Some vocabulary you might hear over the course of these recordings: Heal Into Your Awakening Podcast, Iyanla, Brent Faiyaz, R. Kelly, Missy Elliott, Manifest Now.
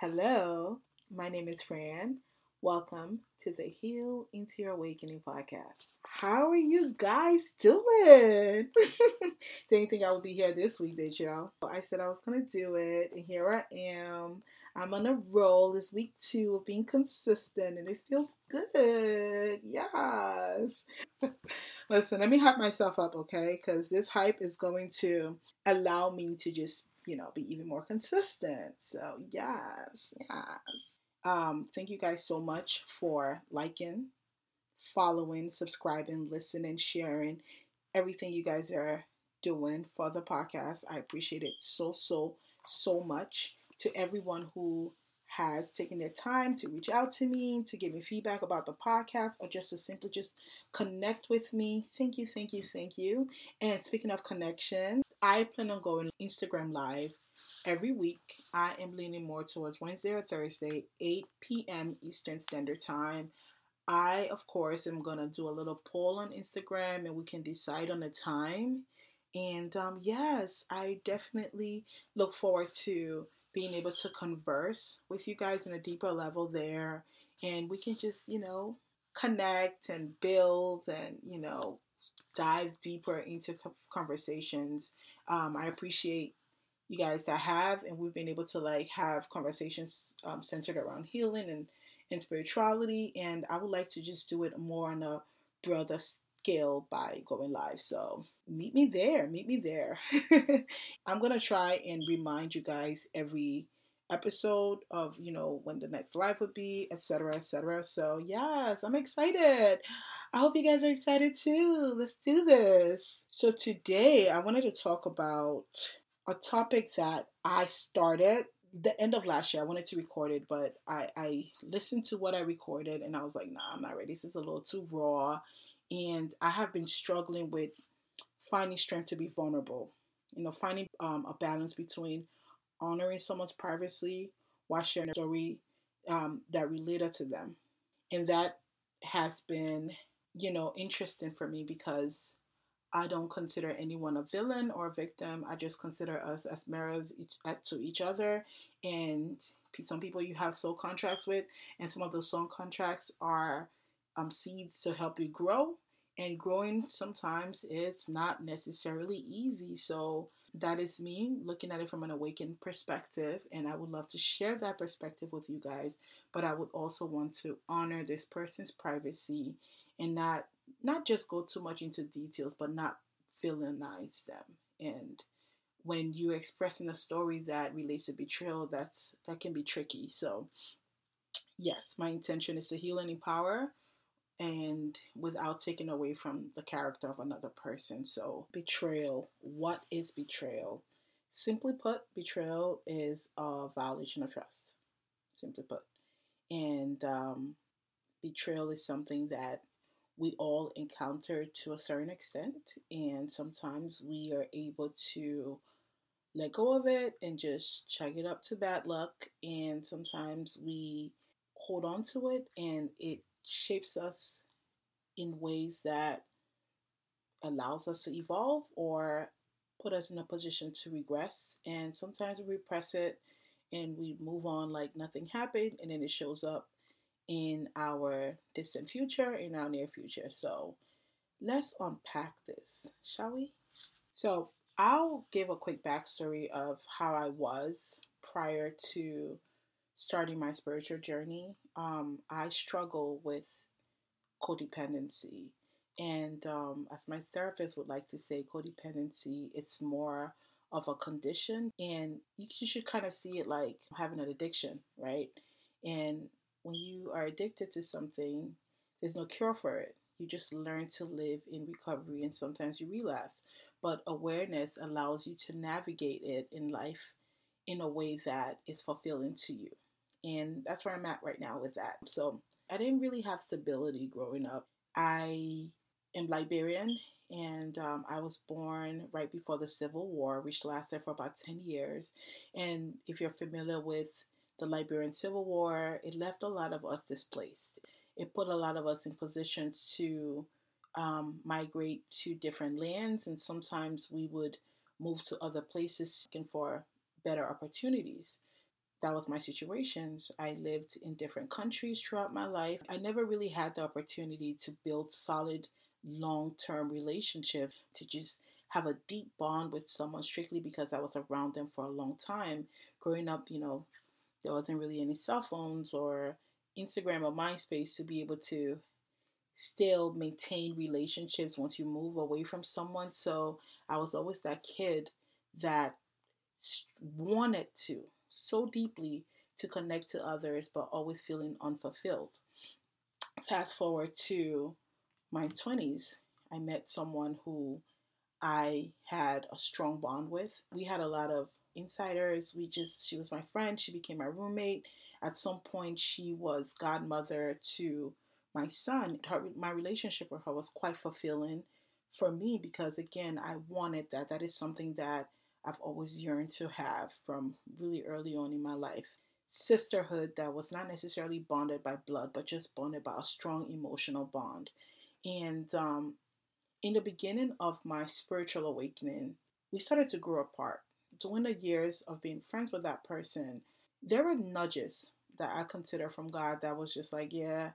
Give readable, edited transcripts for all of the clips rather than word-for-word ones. Hello, my name is Fran. Welcome to the Heal Into Your Awakening Podcast. How are you guys doing? Didn't think I would be here this week, did y'all? I said I was going to do it, and here I am. I'm on a roll. This week two of being consistent, and it feels good. Yes. Listen, let me hype myself up, okay? Because this hype is going to allow me to just be even more consistent. So yes. Thank you guys so much for liking, following, subscribing, listening, sharing, everything you guys are doing for the podcast. I appreciate it so much. To everyone who has taken their time to reach out to me, to give me feedback about the podcast, or just to simply just connect with me. Thank you. And speaking of connections, I plan on going Instagram live every week. I am leaning more towards Wednesday or Thursday, 8 p.m. Eastern Standard Time. I, of course, am going to do a little poll on Instagram, and we can decide on a time. And yes, I definitely look forward to being able to converse with you guys on a deeper level there. And we can just, connect and build and, dive deeper into conversations. I appreciate you guys that have, and we've been able to have conversations centered around healing and spirituality. And I would like to just do it more on a brother scale by going live. So meet me there. I'm going to try and remind you guys every episode of, when the next live would be, etc. So yes, I'm excited. I hope you guys are excited too. Let's do this. So today I wanted to talk about a topic that I started the end of last year. I wanted to record it, but I listened to what I recorded and I was like, nah, I'm not ready. This is a little too raw. And I have been struggling with finding strength to be vulnerable, finding a balance between honoring someone's privacy while sharing a story that related to them. And that has been, interesting for me because I don't consider anyone a villain or a victim. I just consider us as mirrors to each other. And some people you have soul contracts with, and some of those soul contracts are seeds to help you grow. And growing sometimes it's not necessarily easy. So that is me looking at it from an awakened perspective. And I would love to share that perspective with you guys. But I would also want to honor this person's privacy and not just go too much into details, but not villainize them. And when you're expressing a story that relates to betrayal, that can be tricky. So yes, my intention is to heal and empower, and without taking away from the character of another person. So betrayal, what is betrayal? Simply put, betrayal is a violation of trust, simply put. And betrayal is something that we all encounter to a certain extent. And sometimes we are able to let go of it and just chalk it up to bad luck. And sometimes we hold on to it and it shapes us in ways that allows us to evolve or put us in a position to regress. And sometimes we repress it and we move on like nothing happened, and then it shows up in our distant future, in our near future. So let's unpack this, shall we? So I'll give a quick backstory of how I was prior to starting my spiritual journey. I struggle with codependency, and as my therapist would like to say, codependency, it's more of a condition, and you should kind of see it like having an addiction, right? And when you are addicted to something, there's no cure for it. You just learn to live in recovery, and sometimes you relapse, but awareness allows you to navigate it in life in a way that is fulfilling to you. And that's where I'm at right now with that. So I didn't really have stability growing up. I am Liberian, and I was born right before the Civil War, which lasted for about 10 years. And if you're familiar with the Liberian Civil War, it left a lot of us displaced. It put a lot of us in positions to migrate to different lands. And sometimes we would move to other places looking for better opportunities. that was my situations. I lived in different countries throughout my life. I never really had the opportunity to build solid, long-term relationships, to just have a deep bond with someone strictly because I was around them for a long time. Growing up, there wasn't really any cell phones or Instagram or MySpace to be able to still maintain relationships once you move away from someone. So I was always that kid that wanted to so deeply to connect to others, but always feeling unfulfilled. Fast forward to my 20s, I met someone who I had a strong bond with. We had a lot of insiders. She was my friend. She became my roommate. At some point, she was godmother to my son. My relationship with her was quite fulfilling for me because, again, I wanted that. That is something that I've always yearned to have from really early on in my life. Sisterhood that was not necessarily bonded by blood, but just bonded by a strong emotional bond. And in the beginning of my spiritual awakening, we started to grow apart. During the years of being friends with that person, there were nudges that I consider from God that was just like, yeah,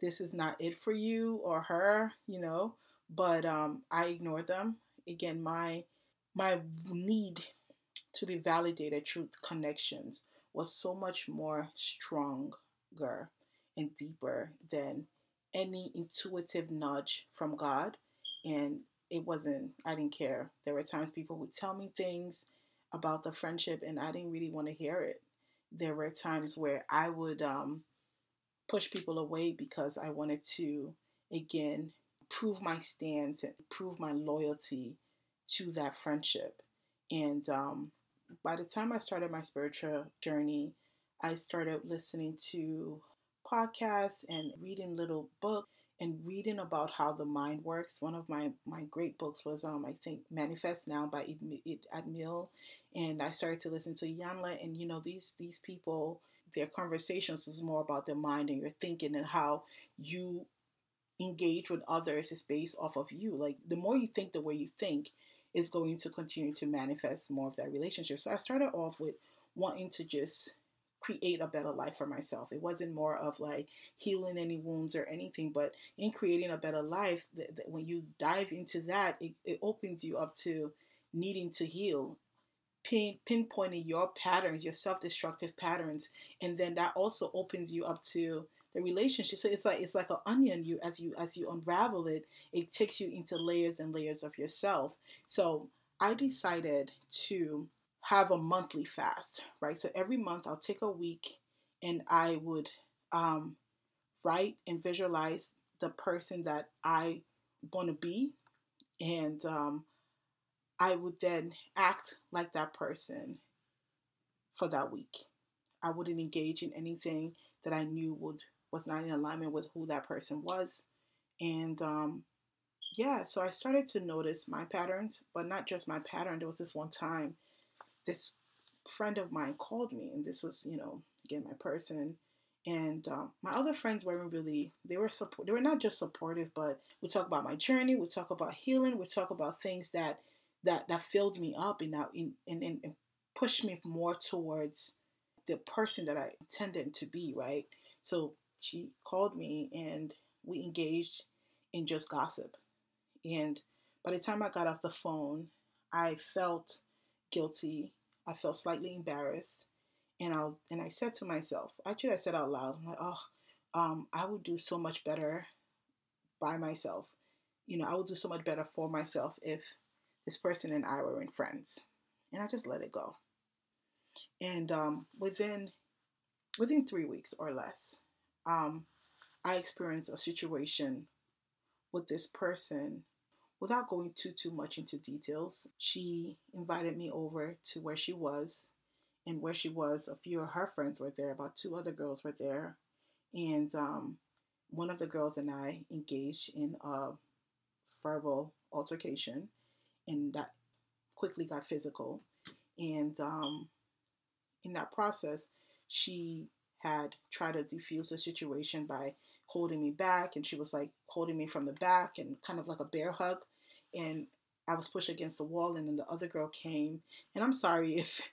this is not it for you or her, but I ignored them. Again, my need to be validated through connections was so much more stronger and deeper than any intuitive nudge from God. And I didn't care. There were times people would tell me things about the friendship and I didn't really want to hear it. There were times where I would push people away because I wanted to, again, prove my stance and prove my loyalty to that friendship. And by the time I started my spiritual journey, I started listening to podcasts and reading little books and reading about how the mind works. One of my great books was, I think, Manifest Now by Idil. And I started to listen to Iyanla, and, these people, their conversations was more about their mind and your thinking and how you engage with others is based off of you. Like, the more you think the way you think is going to continue to manifest more of that relationship. So I started off with wanting to just create a better life for myself. It wasn't more of like healing any wounds or anything, but in creating a better life, when you dive into that, it opens you up to needing to heal, pinpointing your patterns, your self-destructive patterns. And then that also opens you up to the relationship. So it's like an onion. As you unravel it, it takes you into layers and layers of yourself. So I decided to have a monthly fast, right? So every month I'll take a week and I would write and visualize the person that I want to be. And I would then act like that person for that week. I wouldn't engage in anything that I knew was not in alignment with who that person was. And so I started to notice my patterns, but not just my pattern. There was this one time this friend of mine called me, and this was, again, my person. And my other friends weren't really, they were not just supportive, but we talk about my journey, we talk about healing, we talk about things that filled me up and pushed me more towards the person that I intended to be, right? So she called me and we engaged in just gossip. And by the time I got off the phone, I felt guilty. I felt slightly embarrassed. And I said to myself, actually I said out loud, I'm like, I would do so much better by myself. I would do so much better for myself if this person and I were in friends. And I just let it go. And within 3 weeks or less, I experienced a situation with this person. Without going too much into details, she invited me over to where she was. And where she was, a few of her friends were there. About 2 other girls were there. And one of the girls and I engaged in a verbal altercation. And that quickly got physical. And in that process, she had tried to defuse the situation by holding me back. And she was like holding me from the back and kind of like a bear hug. And I was pushed against the wall. And then the other girl came. And I'm sorry if,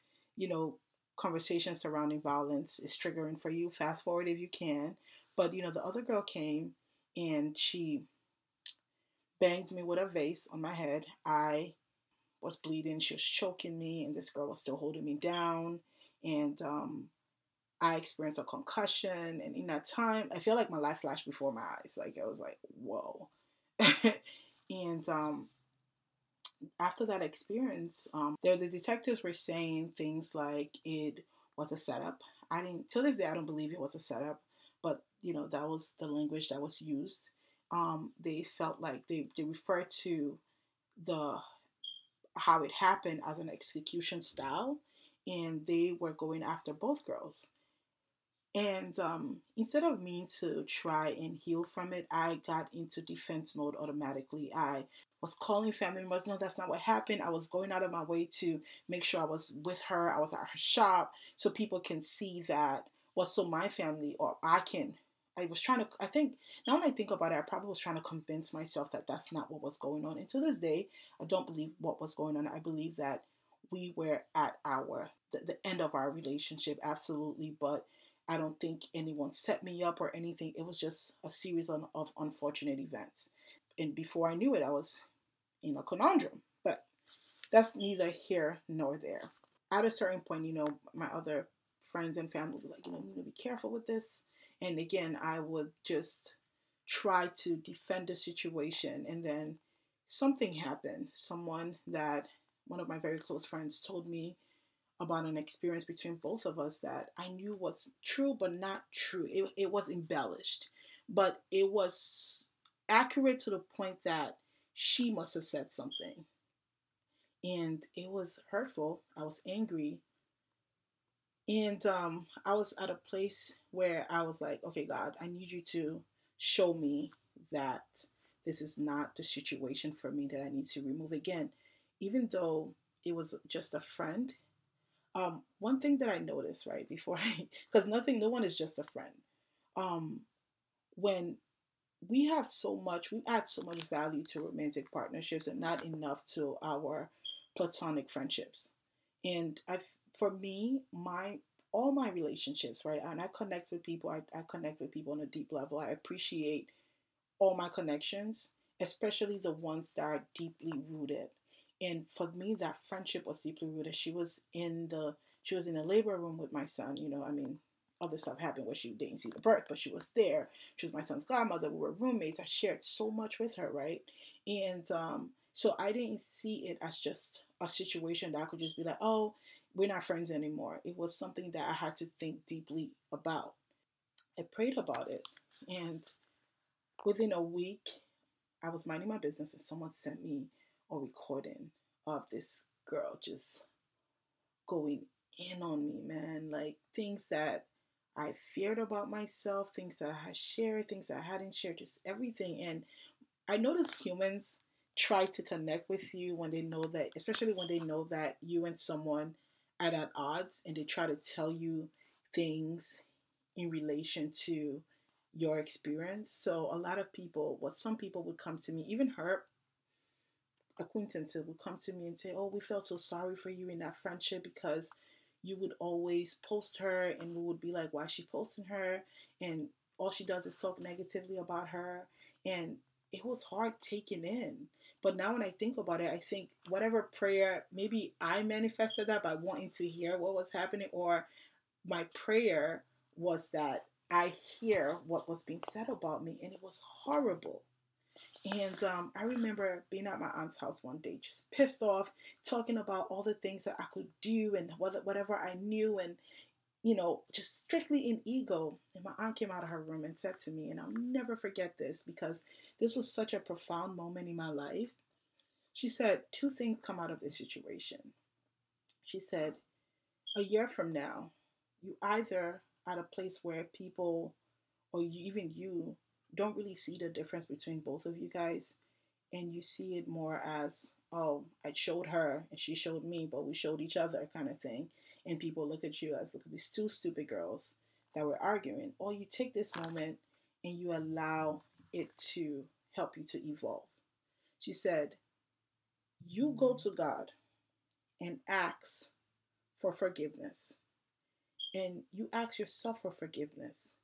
conversation surrounding violence is triggering for you, fast forward if you can. But, the other girl came and she banged me with a vase on my head. I was bleeding. She was choking me, and this girl was still holding me down. And I experienced a concussion. And in that time, I feel like my life flashed before my eyes. Like, I was like, whoa. And after that experience, the detectives were saying things like it was a setup. Till this day, I don't believe it was a setup. But, that was the language that was used. They felt like they referred to how it happened as an execution style. And they were going after both girls. And instead of me to try and heal from it, I got into defense mode automatically. I was calling family members. No, that's not what happened. I was going out of my way to make sure I was with her. I was at her shop so people can see that. Well, so my family, or now when I think about it, I probably was trying to convince myself that that's not what was going on. And to this day, I don't believe what was going on. I believe that we were at the end of our relationship, absolutely. But I don't think anyone set me up or anything. It was just a series of unfortunate events. And before I knew it, I was in a conundrum. But that's neither here nor there. At a certain point, my other friends and family were like, you need to be careful with this. And again, I would just try to defend the situation. And then something happened. One of my very close friends told me about an experience between both of us that I knew was true, but not true. It was embellished, but it was accurate to the point that she must have said something. And it was hurtful. I was angry. And I was at a place where I was like, okay, God, I need you to show me that this is not the situation for me that I need to remove. Again, even though it was just a friend, one thing that I noticed right before, because no one is just a friend. When we add so much value to romantic partnerships and not enough to our platonic friendships. And for me, all my relationships, right? And I connect with people. I connect with people on a deep level. I appreciate all my connections, especially the ones that are deeply rooted. And for me, that friendship was deeply rooted. She was in the labor room with my son. Other stuff happened where she didn't see the birth, but she was there. She was my son's godmother. We were roommates. I shared so much with her, right? And so I didn't see it as just a situation that I could just be like, oh, we're not friends anymore. It was something that I had to think deeply about. I prayed about it. And within a week, I was minding my business and someone sent me a recording of this girl just going in on me, man. Like things that I feared about myself, things that I had shared, things that I hadn't shared, just everything. And I noticed humans try to connect with you when they know that, especially when they know that you and someone are at odds, and they try to tell you things in relation to your experience. So a lot of people, some people would come to me, even her acquaintances would come to me and say, oh, we felt so sorry for you in that friendship because you would always post her, and we would be like, why is she posting her? And all she does is talk negatively about her. And it was hard taking in. But now when I think about it, I think whatever prayer, maybe I manifested that by wanting to hear what was happening, or my prayer was that I hear what was being said about me. And it was horrible. And I remember being at my aunt's house one day, just pissed off, talking about all the things that I could do and whatever I knew, and, just strictly in ego. And my aunt came out of her room and said to me, and I'll never forget this because this was such a profound moment in my life. She said, two things come out of this situation. She said, a year from now, you either at a place where people, or even you, don't really see the difference between both of you guys, and you see it more as, oh, I showed her and she showed me, but we showed each other kind of thing, and people look at you as, look at these two stupid girls that were arguing, or you take this moment and you allow it to help you to evolve. She said, you go to God and ask for forgiveness and you ask yourself for forgiveness,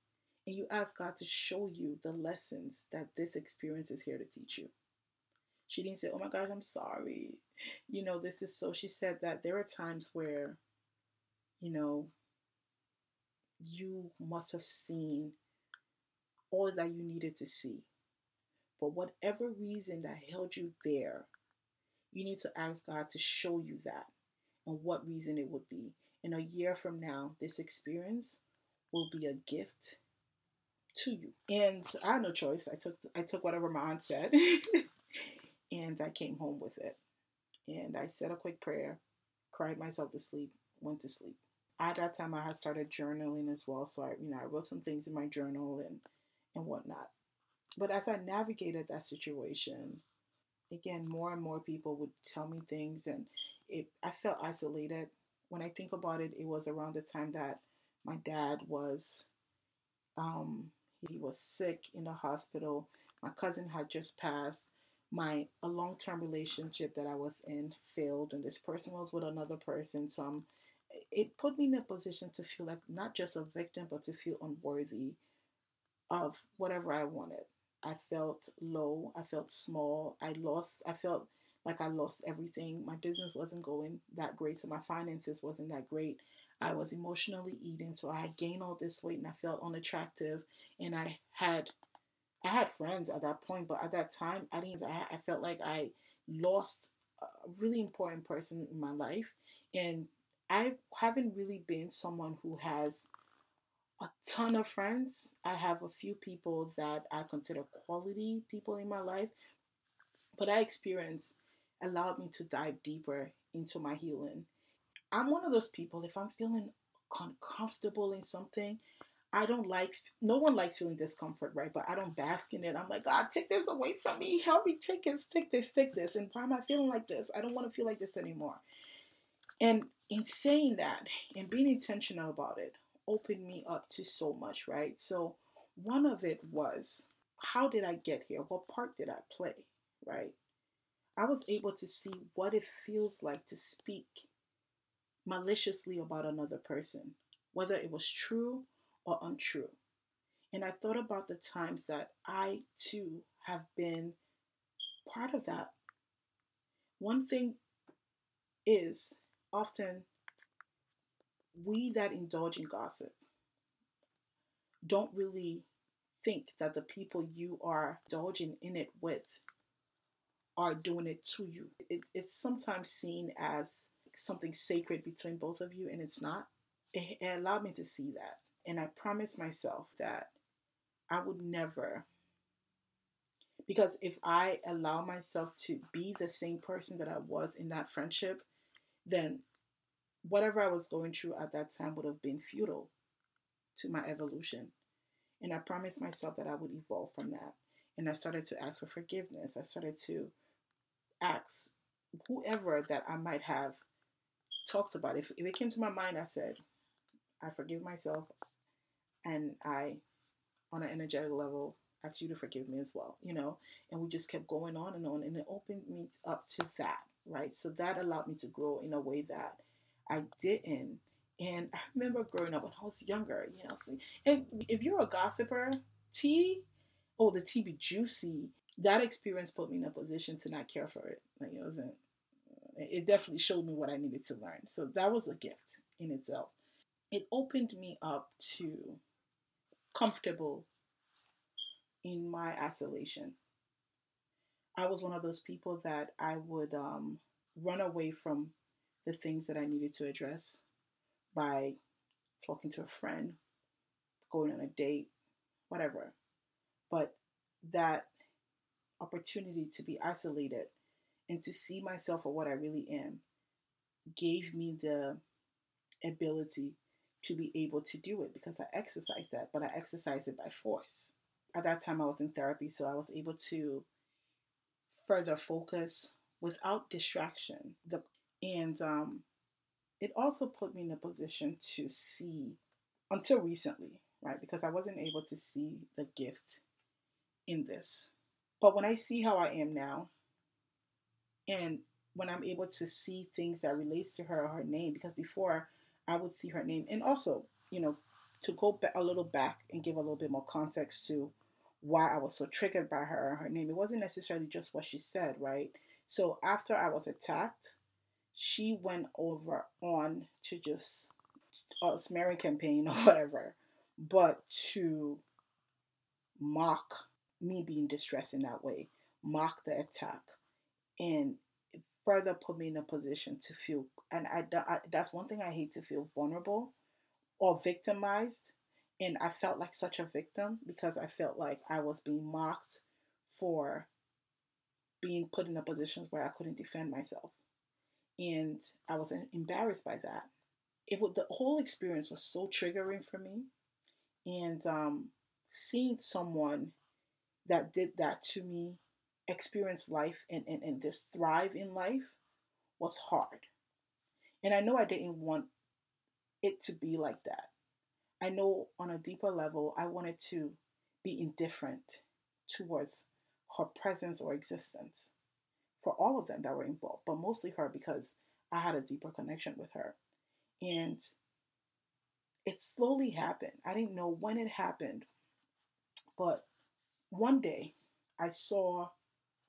and you ask God to show you the lessons that this experience is here to teach you. She didn't say, oh my God, I'm sorry. You know, this is so, she said that there are times where, you know, you must have seen all that you needed to see. But whatever reason that held you there, you need to ask God to show you that and what reason it would be. And a year from now, this experience will be a gift to you. And I had no choice. I took whatever my aunt said and I came home with it. And I said a quick prayer, cried myself to sleep, went to sleep. At that time, I had started journaling as well. So I wrote some things in my journal and whatnot. But as I navigated that situation, again, more and more people would tell me things, and I felt isolated. When I think about it, it was around the time that my dad was, he was sick in the hospital. My cousin had just passed. A long-term relationship that I was in failed, and this person was with another person. So it put me in a position to feel like not just a victim, but to feel unworthy of whatever I wanted. I felt low. I felt small. I felt like I lost everything. My business wasn't going that great. So my finances wasn't that great. I was emotionally eating. So I had gained all this weight and I felt unattractive. And I had friends at that point, but at that time I felt like I lost a really important person in my life. And I haven't really been someone who has a ton of friends. I have a few people that I consider quality people in my life, but that experience allowed me to dive deeper into my healing. I'm one of those people, if I'm feeling uncomfortable in something, no one likes feeling discomfort, right? But I don't bask in it. I'm like, God, take this away from me. Help me take this. And why am I feeling like this? I don't want to feel like this anymore. And in saying that and being intentional about it, opened me up to so much, right? So one of it was, how did I get here? What part did I play, right? I was able to see what it feels like to speak maliciously about another person, whether it was true or untrue. And I thought about the times that I too have been part of that. One thing is, often we that indulge in gossip don't really think that the people you are indulging in it with are doing it to you. It's sometimes seen as something sacred between both of you, and it's not. It allowed me to see that. And I promised myself that I would never, because if I allow myself to be the same person that I was in that friendship, then whatever I was going through at that time would have been futile to my evolution. And I promised myself that I would evolve from that. And I started to ask for forgiveness. I started to ask whoever that I might have talked about. If it came to my mind, I said, I forgive myself. And I, on an energetic level, asked you to forgive me as well, you know. And we just kept going on. And it opened me up to that, right? So that allowed me to grow in a way that I didn't. And I remember growing up when I was younger, you know, so, and if you're a gossiper, the tea be juicy. That experience put me in a position to not care for it. Like it definitely showed me what I needed to learn. So that was a gift in itself. It opened me up to comfortable in my isolation. I was one of those people that I would run away from the things that I needed to address by talking to a friend, going on a date, whatever. But that opportunity to be isolated and to see myself for what I really am gave me the ability to be able to do it because I exercised that, but I exercised it by force. At that time, I was in therapy, so I was able to further focus without distraction. It also put me in a position to see, until recently, right? Because I wasn't able to see the gift in this. But when I see how I am now, and when I'm able to see things that relates to her or her name, because before I would see her name. And also, you know, to go a little back and give a little bit more context to why I was so triggered by her and her name. It wasn't necessarily just what she said, right? So after I was attacked, she went over on to just a smearing campaign or whatever, but to mock me being distressed in that way, mock the attack, and further put me in a position to feel, and that's one thing I hate, to feel vulnerable or victimized. And I felt like such a victim because I felt like I was being mocked for being put in a position where I couldn't defend myself. And I was embarrassed by that. The whole experience was so triggering for me. And seeing someone that did that to me experience life and just thrive in life was hard. And I know I didn't want it to be like that. I know on a deeper level, I wanted to be indifferent towards her presence or existence for all of them that were involved, but mostly her because I had a deeper connection with her. And it slowly happened. I didn't know when it happened, but one day I saw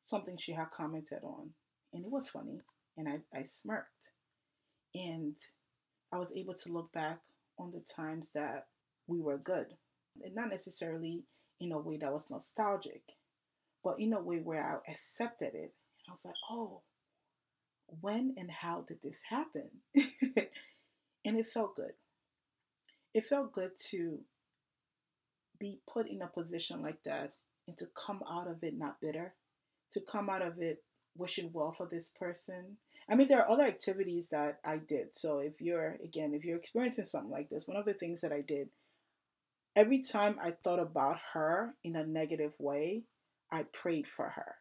something she had commented on, and it was funny, and I smirked. And I was able to look back on the times that we were good, and not necessarily in a way that was nostalgic, but in a way where I accepted it. And I was like, oh, when and how did this happen? And it felt good. It felt good to be put in a position like that and to come out of it not bitter, to come out of it wishing well for this person. I mean, there are other activities that I did. So if you're experiencing something like this, one of the things that I did, every time I thought about her in a negative way, I prayed for her,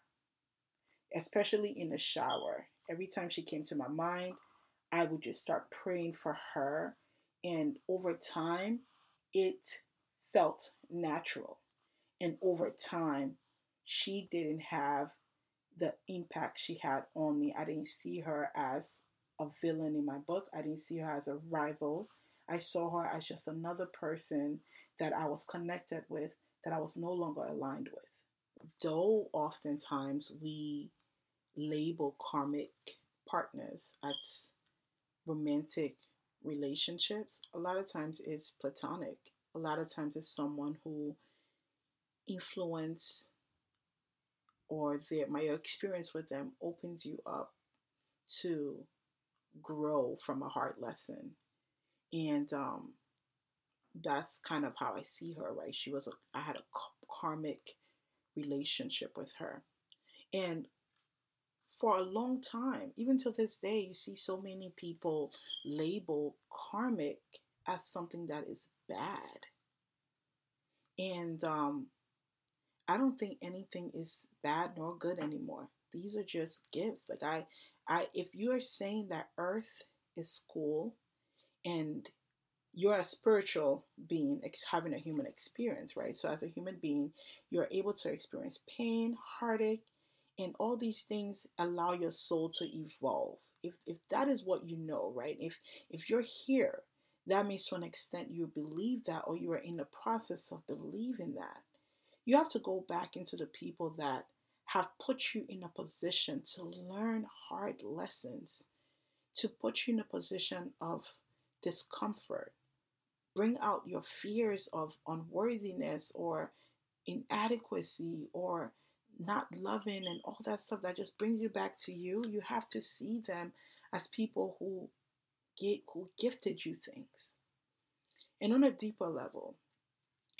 especially in the shower. Every time she came to my mind, I would just start praying for her. And over time, it felt natural. And over time, she didn't have the impact she had on me. I didn't see her as a villain in my book. I didn't see her as a rival. I saw her as just another person that I was connected with, that I was no longer aligned with. Though oftentimes we label karmic partners as romantic relationships, a lot of times it's platonic. A lot of times it's someone who influence or my experience with them opens you up to grow from a hard lesson. And that's kind of how I see her, right? I had a karmic relationship with her. And for a long time, even till this day, you see so many people label karmic as something that is bad. And I don't think anything is bad nor good anymore. These are just gifts. Like if you are saying that Earth is cool and you're a spiritual being having a human experience, right? So as a human being, you're able to experience pain, heartache, and all these things allow your soul to evolve. If that is what you know, right? If you're here, that means to an extent you believe that, or you are in the process of believing that. You have to go back into the people that have put you in a position to learn hard lessons, to put you in a position of discomfort, bring out your fears of unworthiness or inadequacy or not loving and all that stuff that just brings you back to you. You have to see them as people who gifted you things. And on a deeper level,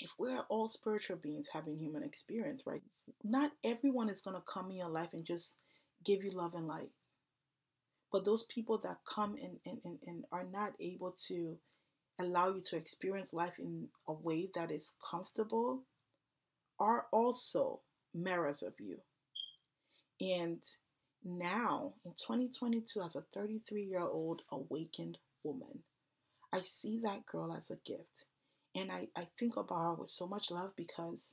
if we're all spiritual beings having human experience, right? Not everyone is going to come in your life and just give you love and light. But those people that come and are not able to allow you to experience life in a way that is comfortable are also mirrors of you. And now in 2022, as a 33-year-old awakened woman, I see that girl as a gift. And I think about her with so much love because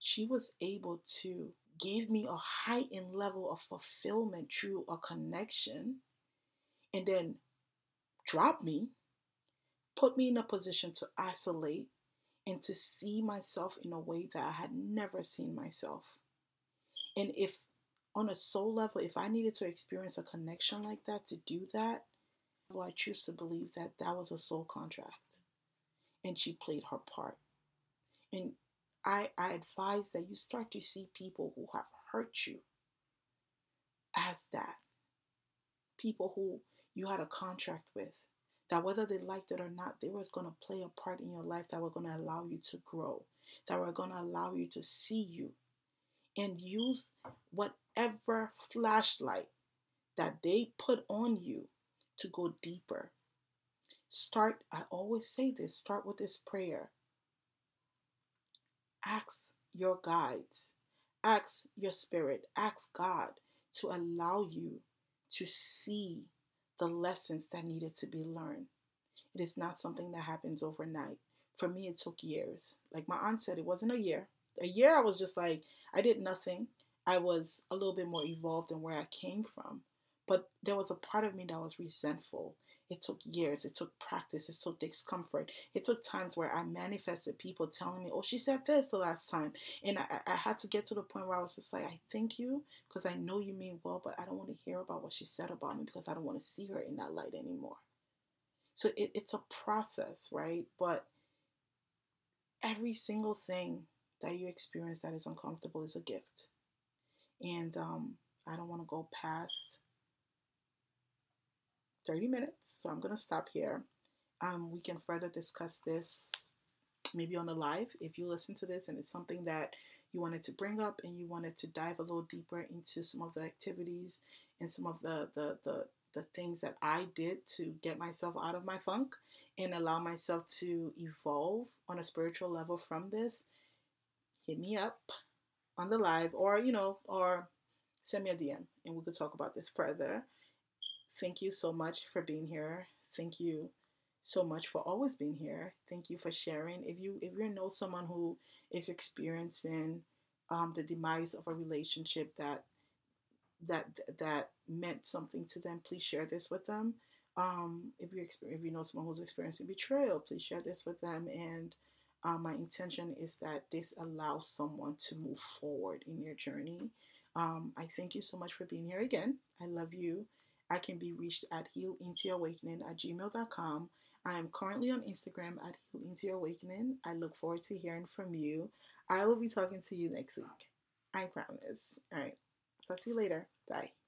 she was able to give me a heightened level of fulfillment through a connection and then drop me, put me in a position to isolate and to see myself in a way that I had never seen myself. And if on a soul level, if I needed to experience a connection like that to do that, well, I choose to believe that that was a soul contract and she played her part. And I advise that you start to see people who have hurt you as that. People who you had a contract with, that whether they liked it or not, they was going to play a part in your life, that were going to allow you to grow, that were going to allow you to see you and use whatever flashlight that they put on you to go deeper. Start, I always say this, start with this prayer. Ask your guides, ask your spirit, ask God to allow you to see the lessons that needed to be learned. It is not something that happens overnight. For me, it took years. Like my aunt said, it wasn't a year. A year I was just like, I did nothing. I was a little bit more evolved than where I came from. But there was a part of me that was resentful. It took years. It took practice. It took discomfort. It took times where I manifested people telling me, oh, she said this the last time. And I had to get to the point where I was just like, I thank you because I know you mean well, but I don't want to hear about what she said about me because I don't want to see her in that light anymore. So it's a process, right? But every single thing that you experience that is uncomfortable is a gift. And I don't want to go past 30 minutes, so I'm going to stop here. We can further discuss this maybe on the live if you listen to this and it's something that you wanted to bring up and you wanted to dive a little deeper into some of the activities and some of the things that I did to get myself out of my funk and allow myself to evolve on a spiritual level from this. Hit me up on the live or send me a DM and we could talk about this further. Thank you so much for being here. Thank you so much for always being here. Thank you for sharing. If you know someone who is experiencing the demise of a relationship that meant something to them, please share this with them. If you know someone who's experiencing betrayal, please share this with them. And my intention is that this allows someone to move forward in your journey. I thank you so much for being here again. I love you. I can be reached at healintoyourawakening@gmail.com. I am currently on Instagram at healintoyourawakening. I look forward to hearing from you. I will be talking to you next week. I promise. All right. Talk to you later. Bye.